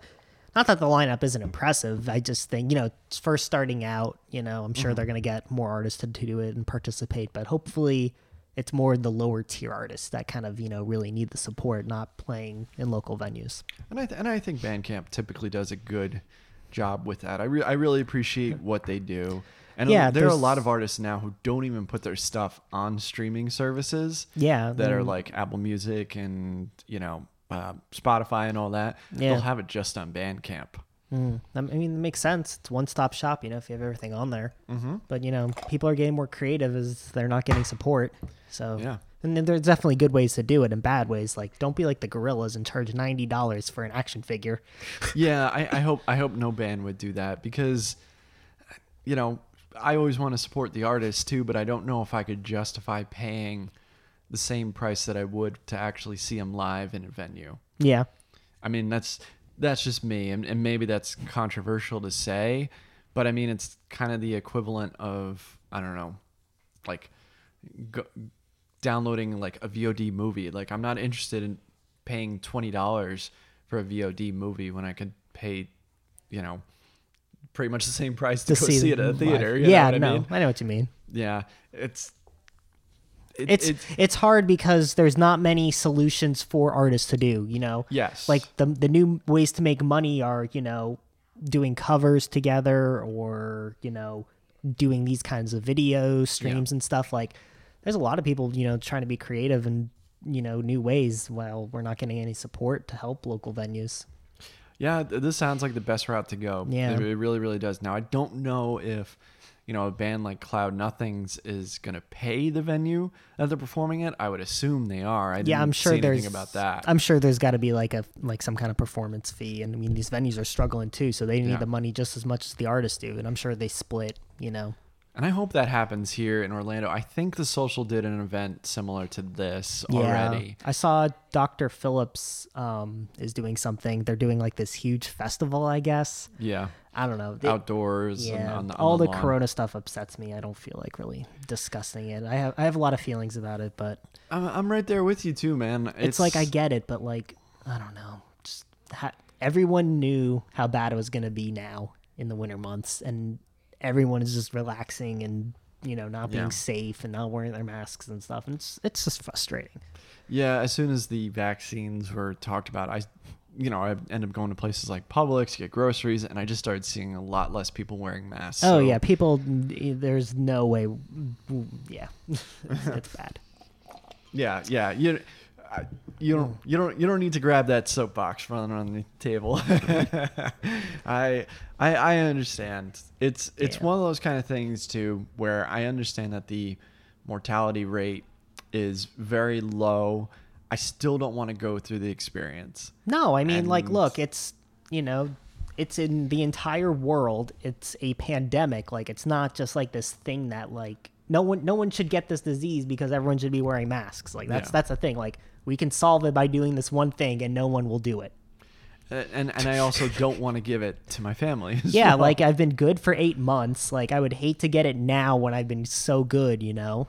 not that the lineup isn't impressive. I just think, you know, first starting out, you know, I'm sure mm-hmm. they're going to get more artists to, to do it and participate, but hopefully it's more the lower tier artists that kind of, you know, really need the support, not playing in local venues. And I, th- and I think Bandcamp typically does a good job with that. I, re- I really appreciate what they do. And yeah, there are a lot of artists now who don't even put their stuff on streaming services yeah, that um, are like Apple Music and, you know, Uh, Spotify and all that. Yeah. They'll have it just on Bandcamp. Mm. I mean, it makes sense. It's one-stop shop, you know, if you have everything on there. Mm-hmm. But, you know, people are getting more creative as they're not getting support. So, yeah. And there's definitely good ways to do it and bad ways. Like, don't be like the Gorillaz and charge ninety dollars for an action figure. yeah, I, I hope I hope no band would do that because, you know, I always want to support the artist too, but I don't know if I could justify paying the same price that I would to actually see them live in a venue. Yeah. I mean, that's, that's just me. And, and maybe that's controversial to say, but I mean, it's kind of the equivalent of, I don't know, like go, downloading like a V O D movie. Like I'm not interested in paying twenty dollars for a V O D movie when I could pay, you know, pretty much the same price to, to go see, see it at a theater. You yeah. Know what no, I, mean? I know what you mean. Yeah. It's, It, it's, it's it's hard because there's not many solutions for artists to do, you know? Yes. Like the the new ways to make money are, you know, doing covers together or, you know, doing these kinds of video streams yeah. and stuff. Like there's a lot of people, you know, trying to be creative and, you know, new ways while we're not getting any support to help local venues. Yeah, this sounds like the best route to go. Yeah. It, it really, really does. Now, I don't know if you know, a band like Cloud Nothings is going to pay the venue that they're performing at. I would assume they are. I didn't yeah, I'm sure see anything about that. I'm sure there's got to be like a like some kind of performance fee. And I mean, these venues are struggling too, so they need yeah. the money just as much as the artists do. And I'm sure they split, you know, And I hope that happens here in Orlando. I think The Social did an event similar to this yeah. already. I saw Doctor Phillips um, is doing something. They're doing like this huge festival, I guess. Yeah. I don't know. They, Outdoors. Yeah. And on the, on all the, the Corona stuff upsets me. I don't feel like really discussing it. I have I have a lot of feelings about it, but I'm, I'm right there with you too, man. It's, it's like I get it, but like I don't know. Just ha- everyone knew how bad it was going to be now in the winter months, and everyone is just relaxing and, you know, not being yeah. safe and not wearing their masks and stuff. And it's, it's just frustrating. Yeah. As soon as the vaccines were talked about, I, you know, I end up going to places like Publix to get groceries, and I just started seeing a lot less people wearing masks. Oh so. yeah. People, there's no way. Yeah. It's, it's bad. Yeah. Yeah. You, I, you don't, you don't, you don't need to grab that soapbox running on the table. I, I, I understand. It's, it's yeah. one of those kind of things too, where I understand that the mortality rate is very low. I still don't want to go through the experience. No, I mean, and like, look, it's, you know, it's in the entire world. It's a pandemic. Like, it's not just like this thing that like, no one, no one should get this disease because everyone should be wearing masks. Like that's, yeah. that's a thing. Like, we can solve it by doing this one thing, and no one will do it. And and I also don't want to give it to my family. Yeah, well. Like I've been good for eight months. Like I would hate to get it now when I've been so good, you know?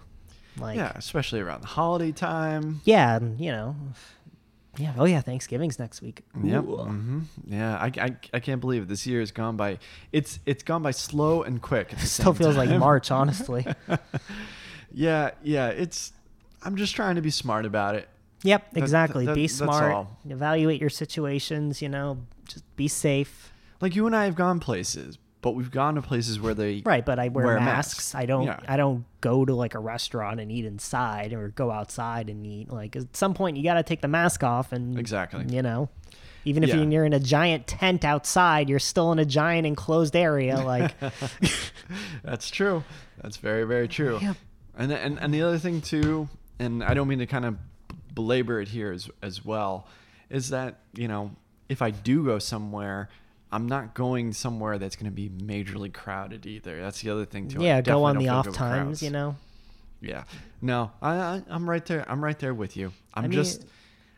Like yeah, especially around the holiday time. Yeah, you know. Yeah. Oh yeah, Thanksgiving's next week. Yep. Mm-hmm. Yeah. I, I I can't believe it. This year has gone by. It's it's gone by slow and quick. It still feels time. Like March, honestly. yeah. Yeah. It's. I'm just trying to be smart about it. Yep, exactly. That, that, be smart. Evaluate your situations, you know, just be safe. Like you and I have gone places, but we've gone to places where they Right, but I wear, wear masks. masks. I don't yeah. I don't go to like a restaurant and eat inside or go outside and eat. Like at some point you got to take the mask off and Exactly. you know, even if yeah. you're in a giant tent outside, you're still in a giant enclosed area like That's true. That's very very true. Yeah. And and and the other thing too, and I don't mean to kind of belabor it here as, as well, is that, you know, if I do go somewhere, I'm not going somewhere that's going to be majorly crowded either. That's the other thing too. Yeah, I go on the off times, you know. Yeah, no, I, I I'm right there. I'm right there with you. I'm I mean, just,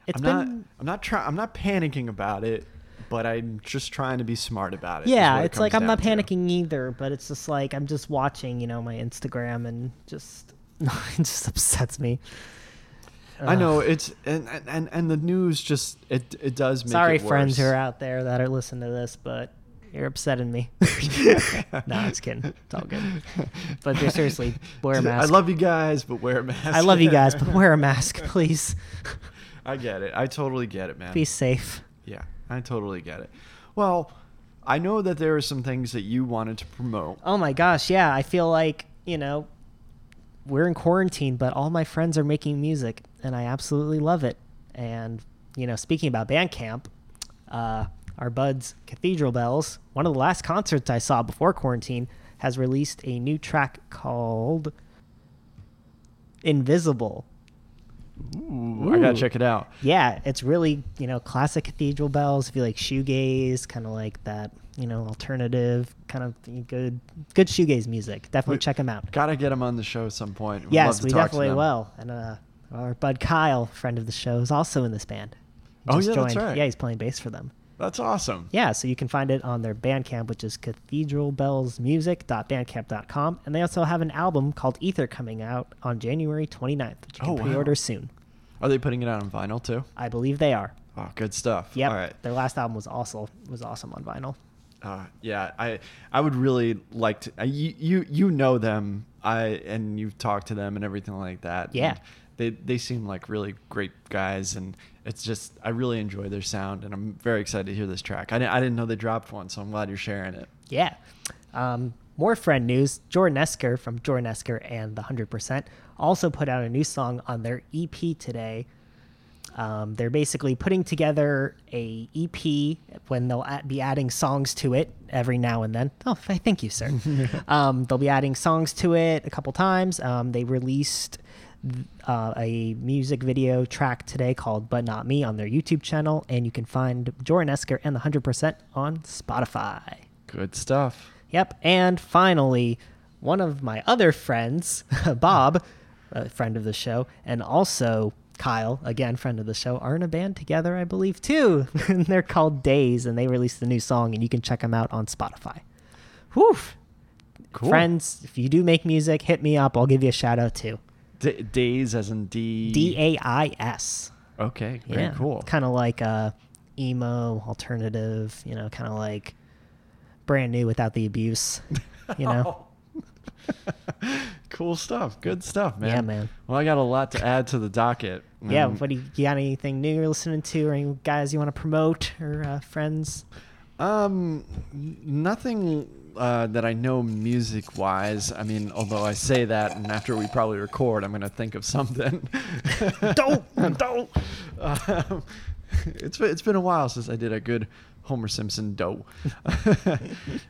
it's I'm been, not, I'm not trying. I'm not panicking about it, but I'm just trying to be smart about it. Yeah, it's it like I'm not panicking to. either, but it's just like I'm just watching, you know, my Instagram and just it just upsets me. I know it's and, and and the news just it it does make sorry it worse. Friends who are out there that are listening to this, but you're upsetting me. No, I'm just kidding. It's all good. But seriously, wear a mask. I love you guys, but wear a mask. I love you guys, but wear a mask, please. I get it. I totally get it, man. Be safe. Yeah, I totally get it. Well, I know that there are some things that you wanted to promote. Oh my gosh, yeah. I feel like, you know, we're in quarantine, but all my friends are making music and I absolutely love it. And, you know, speaking about Bandcamp, uh, our buds Cathedral Bells, one of the last concerts I saw before quarantine, has released a new track called Invisible. Ooh, Ooh. I gotta check it out. Yeah, it's really, you know, classic Cathedral Bells. If you like shoegaze, kind of like that, you know, alternative kind of good, good shoegaze music. Definitely we, check them out. Gotta get them on the show at some point. We'd yes, love to we talk definitely to them. will. And uh, our bud Kyle, friend of the show, is also in this band. He oh just yeah, joined. That's right. Yeah, he's playing bass for them. That's awesome. Yeah, so you can find it on their Bandcamp, which is cathedral bells music dot bandcamp dot com. And they also have an album called Ether coming out on January twenty-ninth, which you can oh, pre-order wow. soon. Are they putting it out on vinyl too? I believe they are. Oh, good stuff. Yep. All right. Their last album was also was awesome on vinyl. Uh, yeah, I I would really like to. Uh, you, you you know them, I and you've talked to them and everything like that. Yeah. And they they seem like really great guys, and it's just I really enjoy their sound, and I'm very excited to hear this track. I didn't I didn't know they dropped one, so I'm glad you're sharing it. Yeah. Um, more friend news. Jordan Esker from Jordan Esker and the one hundred percent also put out a new song on their E P today. Um, they're basically putting together a E P when they'll at, be adding songs to it every now and then. Oh, thank you, sir. um, they'll be adding songs to it a couple times. Um, they released uh, a music video track today called But Not Me on their YouTube channel, and you can find Jordan Esker and the one hundred percent on Spotify. Good stuff. Yep. And finally, one of my other friends, Bob, a friend of the show, and also Kyle, again, friend of the show, are in a band together, I believe, too. And they're called Days, and they released a new song, and you can check them out on Spotify. Whew. Cool. Friends, if you do make music, hit me up. I'll give you a shout out, too. D- Days as in D... D A I S. Okay, very yeah. cool. Kind of like uh, emo, alternative, you know, kind of like brand new without the abuse, you know? Cool stuff. Good stuff, man. Yeah, man. Well, I got a lot to add to the docket. Um, yeah, what do you, you got anything new you're listening to or any guys you want to promote or uh, friends? Um, nothing uh, that I know music-wise. I mean, although I say that, and after we probably record, I'm going to think of something. don't! Don't! Um, it's, it's been a while since I did a good Homer Simpson dough.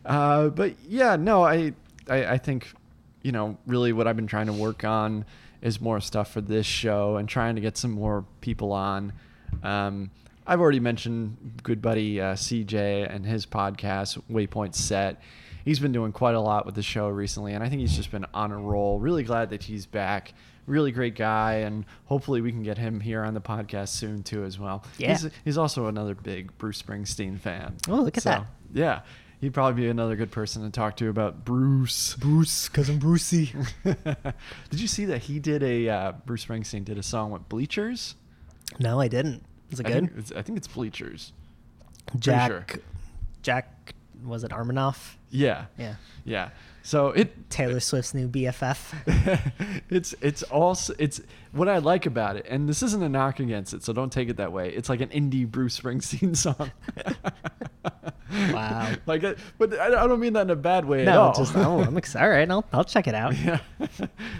uh, but, yeah, no, I... I, I think, you know, really what I've been trying to work on is more stuff for this show and trying to get some more people on. Um, I've already mentioned good buddy uh, C J and his podcast, Waypoint Set. He's been doing quite a lot with the show recently, and I think he's just been on a roll. Really glad that he's back. Really great guy, and hopefully we can get him here on the podcast soon, too, as well. Yeah. He's, he's also another big Bruce Springsteen fan. Oh, look at so, that. Yeah. He'd probably be another good person to talk to about Bruce. Bruce, cousin Brucey. Did you see that he did a, uh, Bruce Springsteen did a song with Bleachers? No, I didn't. Is it I good? Think it's, I think it's Bleachers. Jack, sure. Jack, was it Armanoff? Yeah. Yeah. Yeah. So it Taylor Swift's new B F F. it's it's also it's what I like about it, and this isn't a knock against it, so don't take it that way. It's like an indie Bruce Springsteen song. Wow. Like, it, but I don't mean that in a bad way no, at all. Just, oh, I'm excited. All right, I'll I'll check it out. Yeah.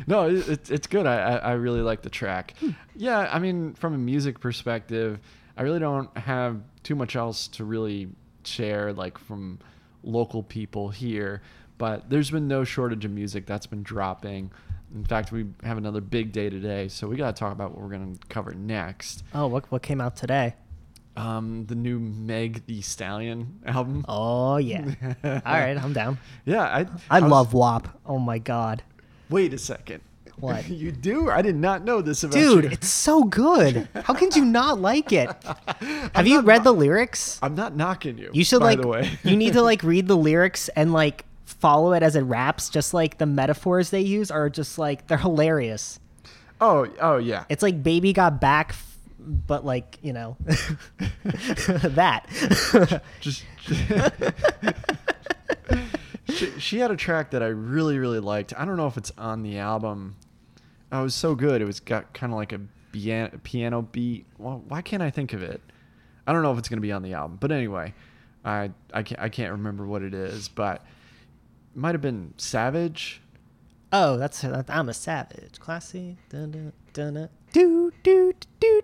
No, it, it, it's good. I, I I really like the track. Hmm. Yeah, I mean, from a music perspective, I really don't have too much else to really share, like from local people here. But there's been no shortage of music that's been dropping. In fact, we have another big day today, so we got to talk about what we're going to cover next. Oh, what what came out today? Um, the new Meg Thee Stallion album. Oh, yeah. All right, I'm down. Yeah. I I, I was, love W A P. Oh, my God. Wait a second. What? You do? I did not know this about Dude, you. Dude, it's so good. How can you not like it? Have I'm you read no- the lyrics? I'm not knocking you, You should by like, the way. You need to, like, read the lyrics and, like, follow it as it raps. Just like the metaphors they use are just like they're hilarious. Oh, oh yeah. It's like baby got back, f- but like you know that. just, just she, she had a track that I really really liked. I don't know if it's on the album. Oh, it was so good. It was got kind of like a piano, piano beat. Well, why can't I think of it? I don't know if it's gonna be on the album. But anyway, I I can't I can't remember what it is, but. Might have been Savage. Oh, that's I'm a Savage. Classy. Dun, dun, dun, do, do, do, do,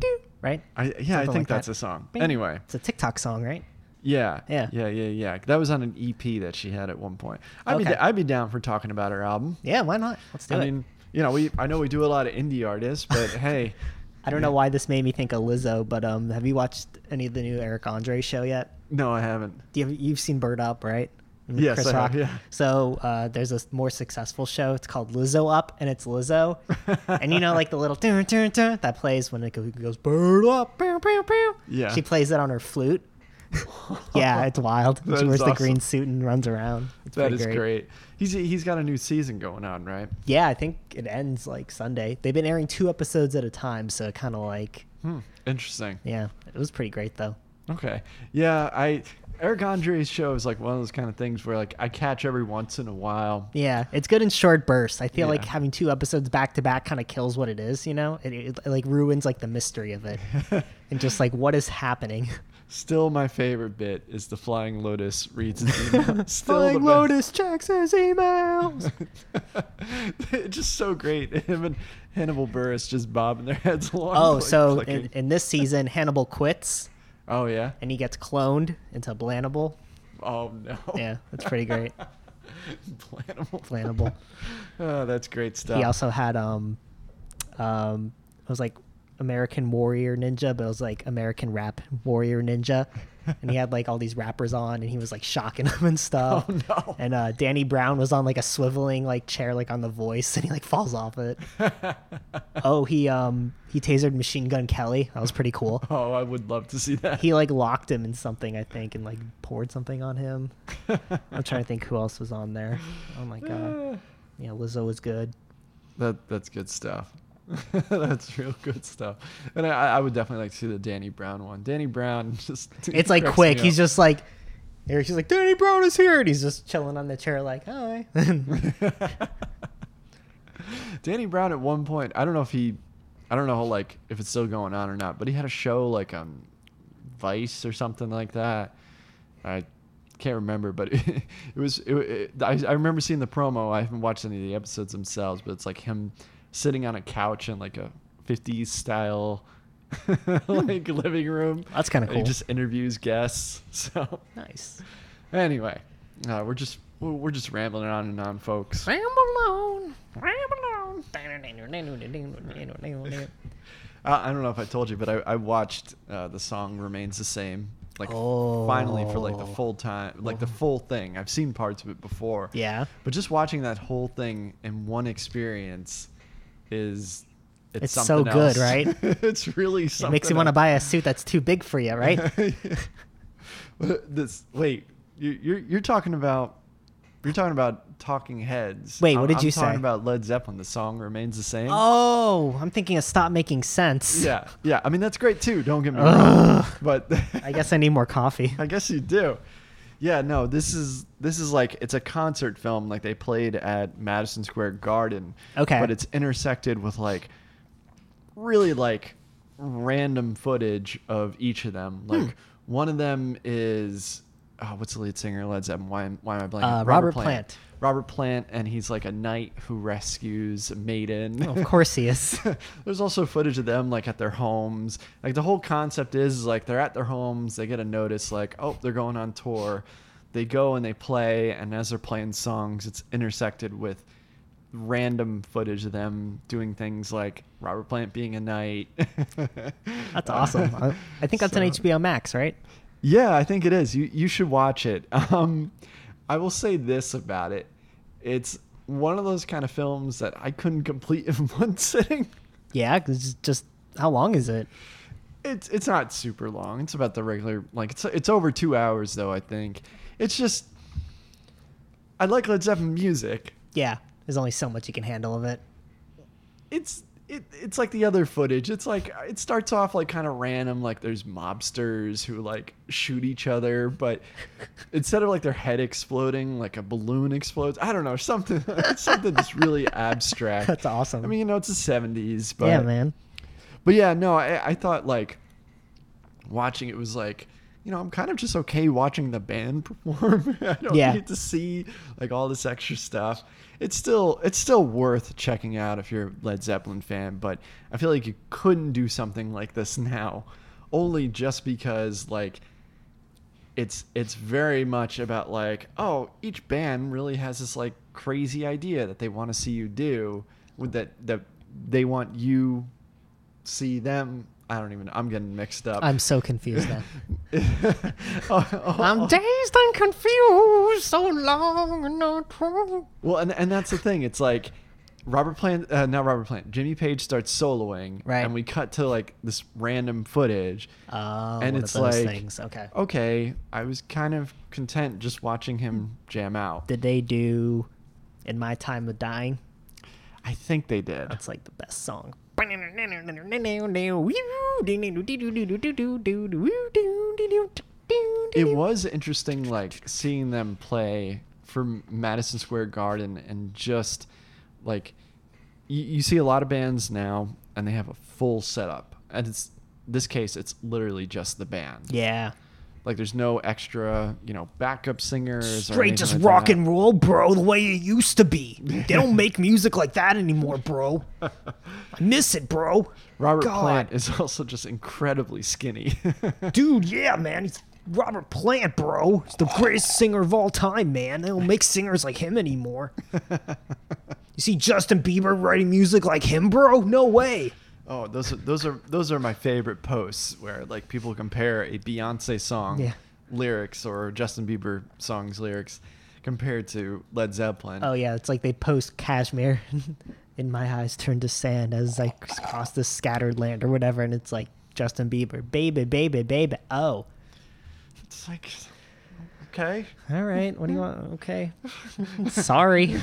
do. Right? I, yeah, Something I think like that's that. a song. Bing. Anyway. It's a TikTok song, right? Yeah. Yeah. Yeah, yeah, yeah. That was on an E P that she had at one point. I'd, okay. be, I'd be down for talking about her album. Yeah, why not? Let's do I it. I mean, you know, we I know we do a lot of indie artists, but hey. I don't know why this made me think of Lizzo, but um, have you watched any of the new Eric Andre show yet? No, I haven't. Do you have, you've seen Bird Up, right? Yes, Chris Rock. Have, yeah. So uh, there's a more successful show. It's called Lizzo Up, and it's Lizzo, and you know, like the little dun, dun, dun, that plays when it goes bird up. Pew, pew, pew. Yeah, she plays it on her flute. Yeah, it's wild. That she wears awesome. the green suit and runs around. It's that is great. great. He's he's got a new season going on, right? Yeah, I think it ends like Sunday. They've been airing two episodes at a time, so kind of like hmm, interesting. Yeah, it was pretty great though. Okay. Yeah, I. Eric Andre's show is like one of those kind of things where like I catch every once in a while. Yeah, it's good in short bursts. I feel yeah. like having two episodes back to back kind of kills what it is, you know? It, it, it like ruins like the mystery of it and just like what is happening. Still my favorite bit is the Flying Lotus reads his email. Still Flying Lotus checks his emails. It's just so great. Him and Hannibal Buress just bobbing their heads along. Oh, like, so in, in this season, Hannibal quits. Oh, yeah. And he gets cloned into Blannable. Oh, no. Yeah, that's pretty great. Blannable. Blannable. Oh, that's great stuff. He also had, um, um, it was like American Warrior Ninja, but it was like American Rap Warrior Ninja. and he had like all these rappers on, and he was like shocking them and stuff. Oh, no. And uh, Danny Brown was on like a swiveling like chair, like on The Voice, and he like falls off it. oh, he um he tasered Machine Gun Kelly. That was pretty cool. Oh, I would love to see that. He like locked him in something, I think, and like poured something on him. I'm trying to think who else was on there. Oh my god. Yeah, Lizzo was good. That that's good stuff. That's real good stuff. And I, I would definitely like to see the Danny Brown one. Danny Brown just it's like quick. He's just like Eric's just like Danny Brown is here, and he's just chilling on the chair like hi. Danny Brown at one point, I don't know if he I don't know how, like if it's still going on or not, but he had a show like um Vice or something like that. I can't remember, but it, it was it, it, I, I remember seeing the promo. I haven't watched any of the episodes themselves, but it's like him sitting on a couch in like a fifties style like living room. That's kind of cool. He just interviews guests. So nice. Anyway, uh, we're just we're, we're just rambling on and on, folks. Ramble on, ramble on. uh, I don't know if I told you, but I, I watched uh, the song Remains the Same. Like oh. finally for like the full time, like the full thing. I've seen parts of it before. Yeah. But just watching that whole thing in one experience is it's, it's something so good, else. Right? It's really something. It makes you want to buy a suit that's too big for you, right? this wait, you, you're you're talking about you're talking about Talking Heads. Wait, what did I'm, you I'm say? I'm talking about Led Zeppelin. The song Remains the Same. Oh, I'm thinking of Stop Making Sense. Yeah, yeah. I mean, that's great too. Don't get me wrong. But I guess I need more coffee. I guess you do. Yeah, no. This is this is like it's a concert film. Like they played at Madison Square Garden. Okay. But it's intersected with like really like random footage of each of them. Like hmm. one of them is. Oh, what's the lead singer of Led Zeppelin? Why, why am I blanking? Uh, Robert, Robert Plant. Plant. Robert Plant, and he's like a knight who rescues a maiden. Oh, of course he is. There's also footage of them like at their homes. Like the whole concept is, is like they're at their homes, they get a notice like, oh, they're going on tour. They go and they play, and as they're playing songs, it's intersected with random footage of them doing things like Robert Plant being a knight. That's awesome. I, I think that's so, on H B O Max, right? Yeah, I think it is. You you should watch it. Um, I will say this about it. It's one of those kind of films that I couldn't complete in one sitting. Yeah, because just how long is it? It's it's not super long. It's about the regular, like, it's it's over two hours, though, I think. It's just, I like Led Zeppelin music. Yeah, there's only so much you can handle of it. It's... It, it's like the other footage. It's like it starts off like kind of random, like there's mobsters who like shoot each other, but instead of like their head exploding, like a balloon explodes. I don't know, something something just really abstract. That's awesome. I mean, you know, it's the seventies, but yeah, man. But yeah, no, I, I thought like watching it was like, you know, I'm kind of just okay watching the band perform. I don't yeah. need to see like all this extra stuff. It's still it's still worth checking out if you're a Led Zeppelin fan, but I feel like you couldn't do something like this now, only just because like it's it's very much about like, oh, each band really has this like crazy idea that they want to see you do with that that they want you see them. I don't even know. I'm getting mixed up. I'm so confused now. oh, oh, I'm dazed and confused, so long and not true. Well, and and that's the thing. It's like Robert Plant, uh, not Robert Plant, Jimmy Page starts soloing. Right. And we cut to like this random footage. Oh, and it's like, things. Okay. Okay. I was kind of content just watching him jam out. Did they do In My Time of Dying? I think they did. That's like the best song. It was interesting, like seeing them play for Madison Square Garden, and just like you, you see a lot of bands now, and they have a full setup, and it's this case, it's literally just the band. Yeah, like there's no extra, you know, backup singers. Straight, just like rock that. And roll, bro, the way it used to be. They don't make music like that anymore, bro. I miss it, bro. Robert God. Plant is also just incredibly skinny. Dude, yeah, man. He's Robert Plant, bro. He's the greatest singer of all time, man. They don't make singers like him anymore. You see Justin Bieber writing music like him, bro? No way. Oh, those are, those are those are my favorite posts where like people compare a Beyonce song yeah. lyrics or Justin Bieber song's lyrics compared to Led Zeppelin. Oh yeah, it's like they post Kashmir in my eyes turned to sand as I cross this scattered land or whatever, and it's like Justin Bieber, baby, baby, baby. Oh, it's like okay, all right. What do you want? Okay, sorry.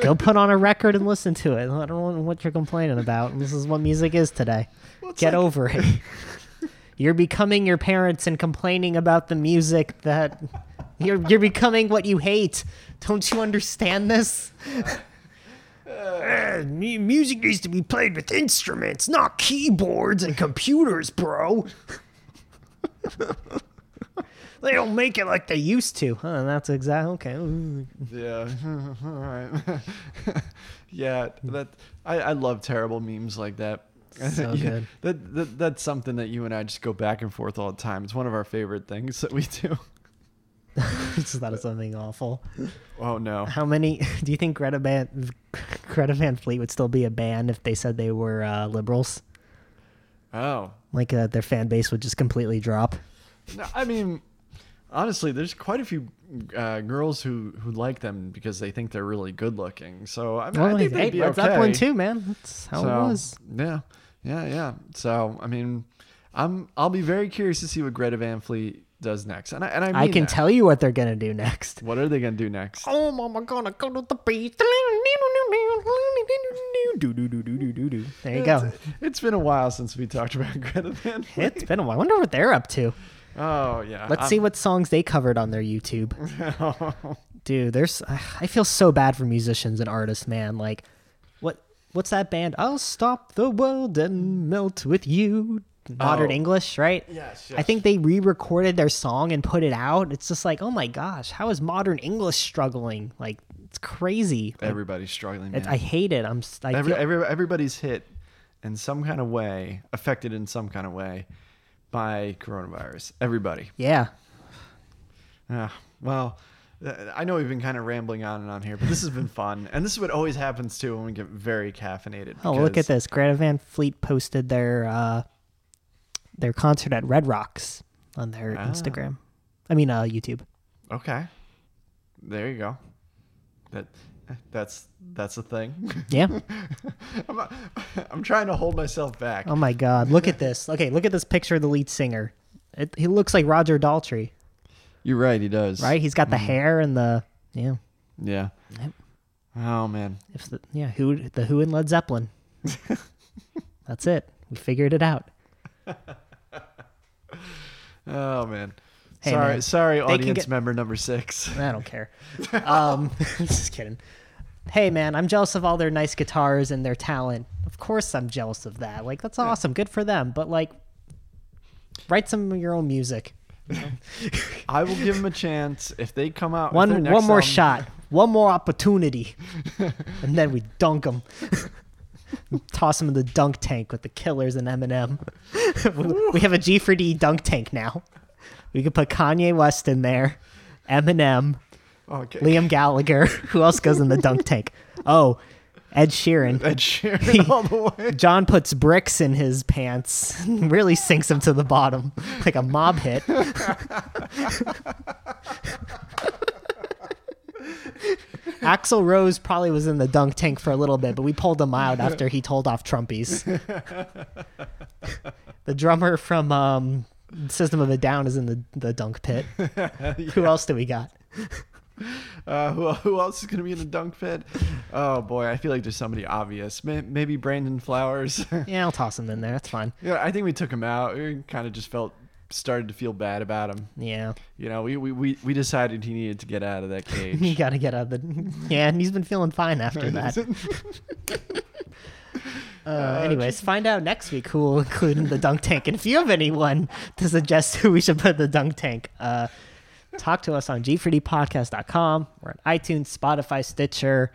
Go put on a record and listen to it. I don't know what you're complaining about. This is what music is today. Well, Get like... over it. You're becoming your parents and complaining about the music that. You're you're becoming what you hate. Don't you understand this? Uh, uh, music needs to be played with instruments, not keyboards and computers, bro. They don't make it like they used to. Huh, that's exactly okay. Yeah. All right. Yeah, that I, I love terrible memes like that. So yeah, good. That, that that's something that you and I just go back and forth all the time. It's one of our favorite things that we do. It's not something awful. Oh no! How many do you think Greta Van Greta Van Fleet would still be a band if they said they were uh, liberals? Oh, like uh, their fan base would just completely drop. No, I mean, honestly, there's quite a few uh, girls who, who like them because they think they're really good looking. So I mean, well, I think hey, they'd be okay. That's one too, man. That's how so, it was. Yeah, yeah, yeah. So I mean, I'm I'll be very curious to see what Greta Van Fleet does next, and I and I, mean I can that. tell you what they're gonna do next. What are they gonna do next? Oh, mama gonna go to the beach. There you go. It's, it's been a while since we talked about Greta Van Fleet. It's been a while. I wonder what they're up to. Oh yeah. Let's I'm... see what songs they covered on their YouTube. Dude, there's. I feel so bad for musicians and artists, man. Like, what? What's that band? I'll stop the world and melt with you. Modern oh. English, right? Yes, yes. I think they re-recorded their song and put it out. It's just like, oh my gosh, how is modern English struggling? Like, it's crazy. Everybody's like, struggling, man. I hate it. I'm. I every, feel... every, everybody's hit in some kind of way, affected in some kind of way by coronavirus. Everybody. Yeah. Uh, well, I know we've been kind of rambling on and on here, but this has been fun. And this is what always happens, too, when we get very caffeinated. Because... Oh, look at this. Greta Van Fleet posted their... Uh, their concert at Red Rocks on their ah. Instagram. I mean, uh, YouTube. Okay. There you go. That that's that's a thing. Yeah. I'm, I'm trying to hold myself back. Oh my God. Look at this. Okay, look at this picture of the lead singer. It, he looks like Roger Daltrey. You're right, he does. Right? He's got the mm. hair and the yeah. Yeah. Yep. Oh man. If the, yeah, who the Who and Led Zeppelin. That's it. We figured it out. Oh man, hey, sorry, man. sorry, audience get... member number six. I don't care. Um, just kidding. Hey man, I'm jealous of all their nice guitars and their talent. Of course, I'm jealous of that. Like that's awesome, good for them. But like, write some of your own music. You know? I will give them a chance if they come out. One, with their next one more album. shot, one more opportunity, and then we dunk them. Toss him in the dunk tank with the Killers and Eminem. We have a G four D dunk tank now. We could put Kanye West in there, Eminem, okay. Liam Gallagher. Who else goes in the dunk tank? Oh, Ed Sheeran. Ed Sheeran he, all the way. John puts bricks in his pants and really sinks him to the bottom like a mob hit. Axl Rose probably was in the dunk tank for a little bit, but we pulled him out after he told off Trumpies. The drummer from um, System of a Down is in the, the dunk pit. Yeah. Who else do we got? Uh, who, who else is going to be in the dunk pit? Oh boy, I feel like there's somebody obvious. Maybe Brandon Flowers. Yeah, I'll toss him in there. That's fine. Yeah, I think we took him out. We kind of just felt... started to feel bad about him. Yeah. You know, we, we, we, we decided he needed to get out of that cage. He got to get out of the... Yeah, and he's been feeling fine after that. uh, uh, anyways, just... find out next week who will include in the dunk tank. And if you have anyone to suggest who we should put in the dunk tank, uh, talk to us on G four D podcast dot com. We're on iTunes, Spotify, Stitcher,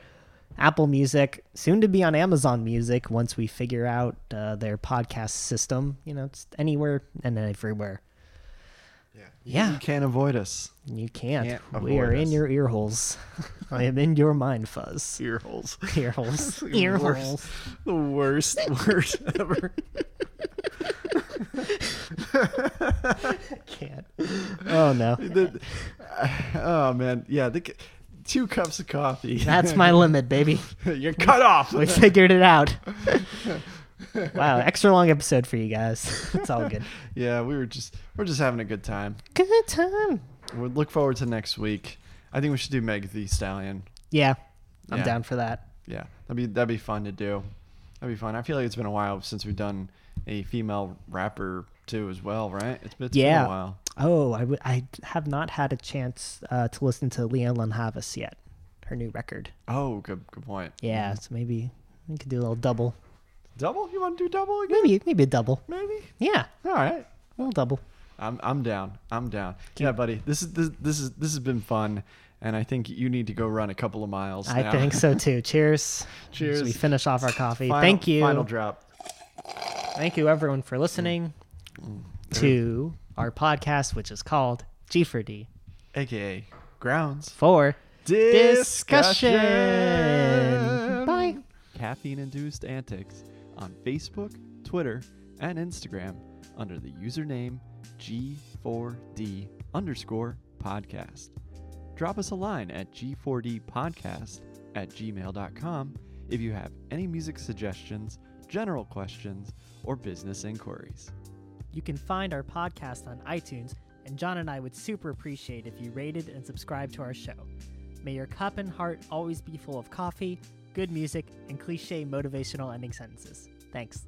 Apple Music, soon to be on Amazon Music once we figure out uh, their podcast system. You know, it's anywhere and everywhere. Yeah. yeah. You can't avoid us. You can't. can't we are us. in your ear holes. I am in your mind fuzz. Ear holes. Ear holes. Ear holes. The worst word ever. I can't. Oh, no. The, oh, man. Yeah. The, two cups of coffee. That's my limit, baby. You're cut off. We figured it out. Wow, extra long episode for you guys. It's all good. Yeah, we were just we're just having a good time. Good time. We'll look forward to next week. I think we should do Meg Thee Stallion. Yeah, I'm yeah. down for that. Yeah, that'd be that'd be fun to do. That'd be fun. I feel like it's been a while since we've done a female rapper too, as well, right? It's, it's yeah. been a while. Oh, I, w- I have not had a chance uh, to listen to Leanne Lanjavis yet. Her new record. Oh, good good point. Yeah, mm-hmm. So maybe we could do a little double. Double? You want to do double again? Maybe, maybe a double. Maybe. Yeah. All right. Well, double. I'm I'm down. I'm down. Keep yeah, buddy. This is this this is this has been fun, and I think you need to go run a couple of miles. I now. think so too. Cheers. Cheers. As we finish off our coffee. Final, Thank you. Final drop. Thank you everyone for listening mm. Mm. to our podcast, which is called G four D, aka Grounds for Discussion. Discussion. Bye. Caffeine-induced antics. On Facebook, Twitter, and Instagram under the username G four D underscore podcast. Drop us a line at G four D podcast at gmail dot com if you have any music suggestions, general questions, or business inquiries. You can find our podcast on iTunes, and John and I would super appreciate if you rated and subscribed to our show. May your cup and heart always be full of coffee, good music, and cliche motivational ending sentences. Thanks.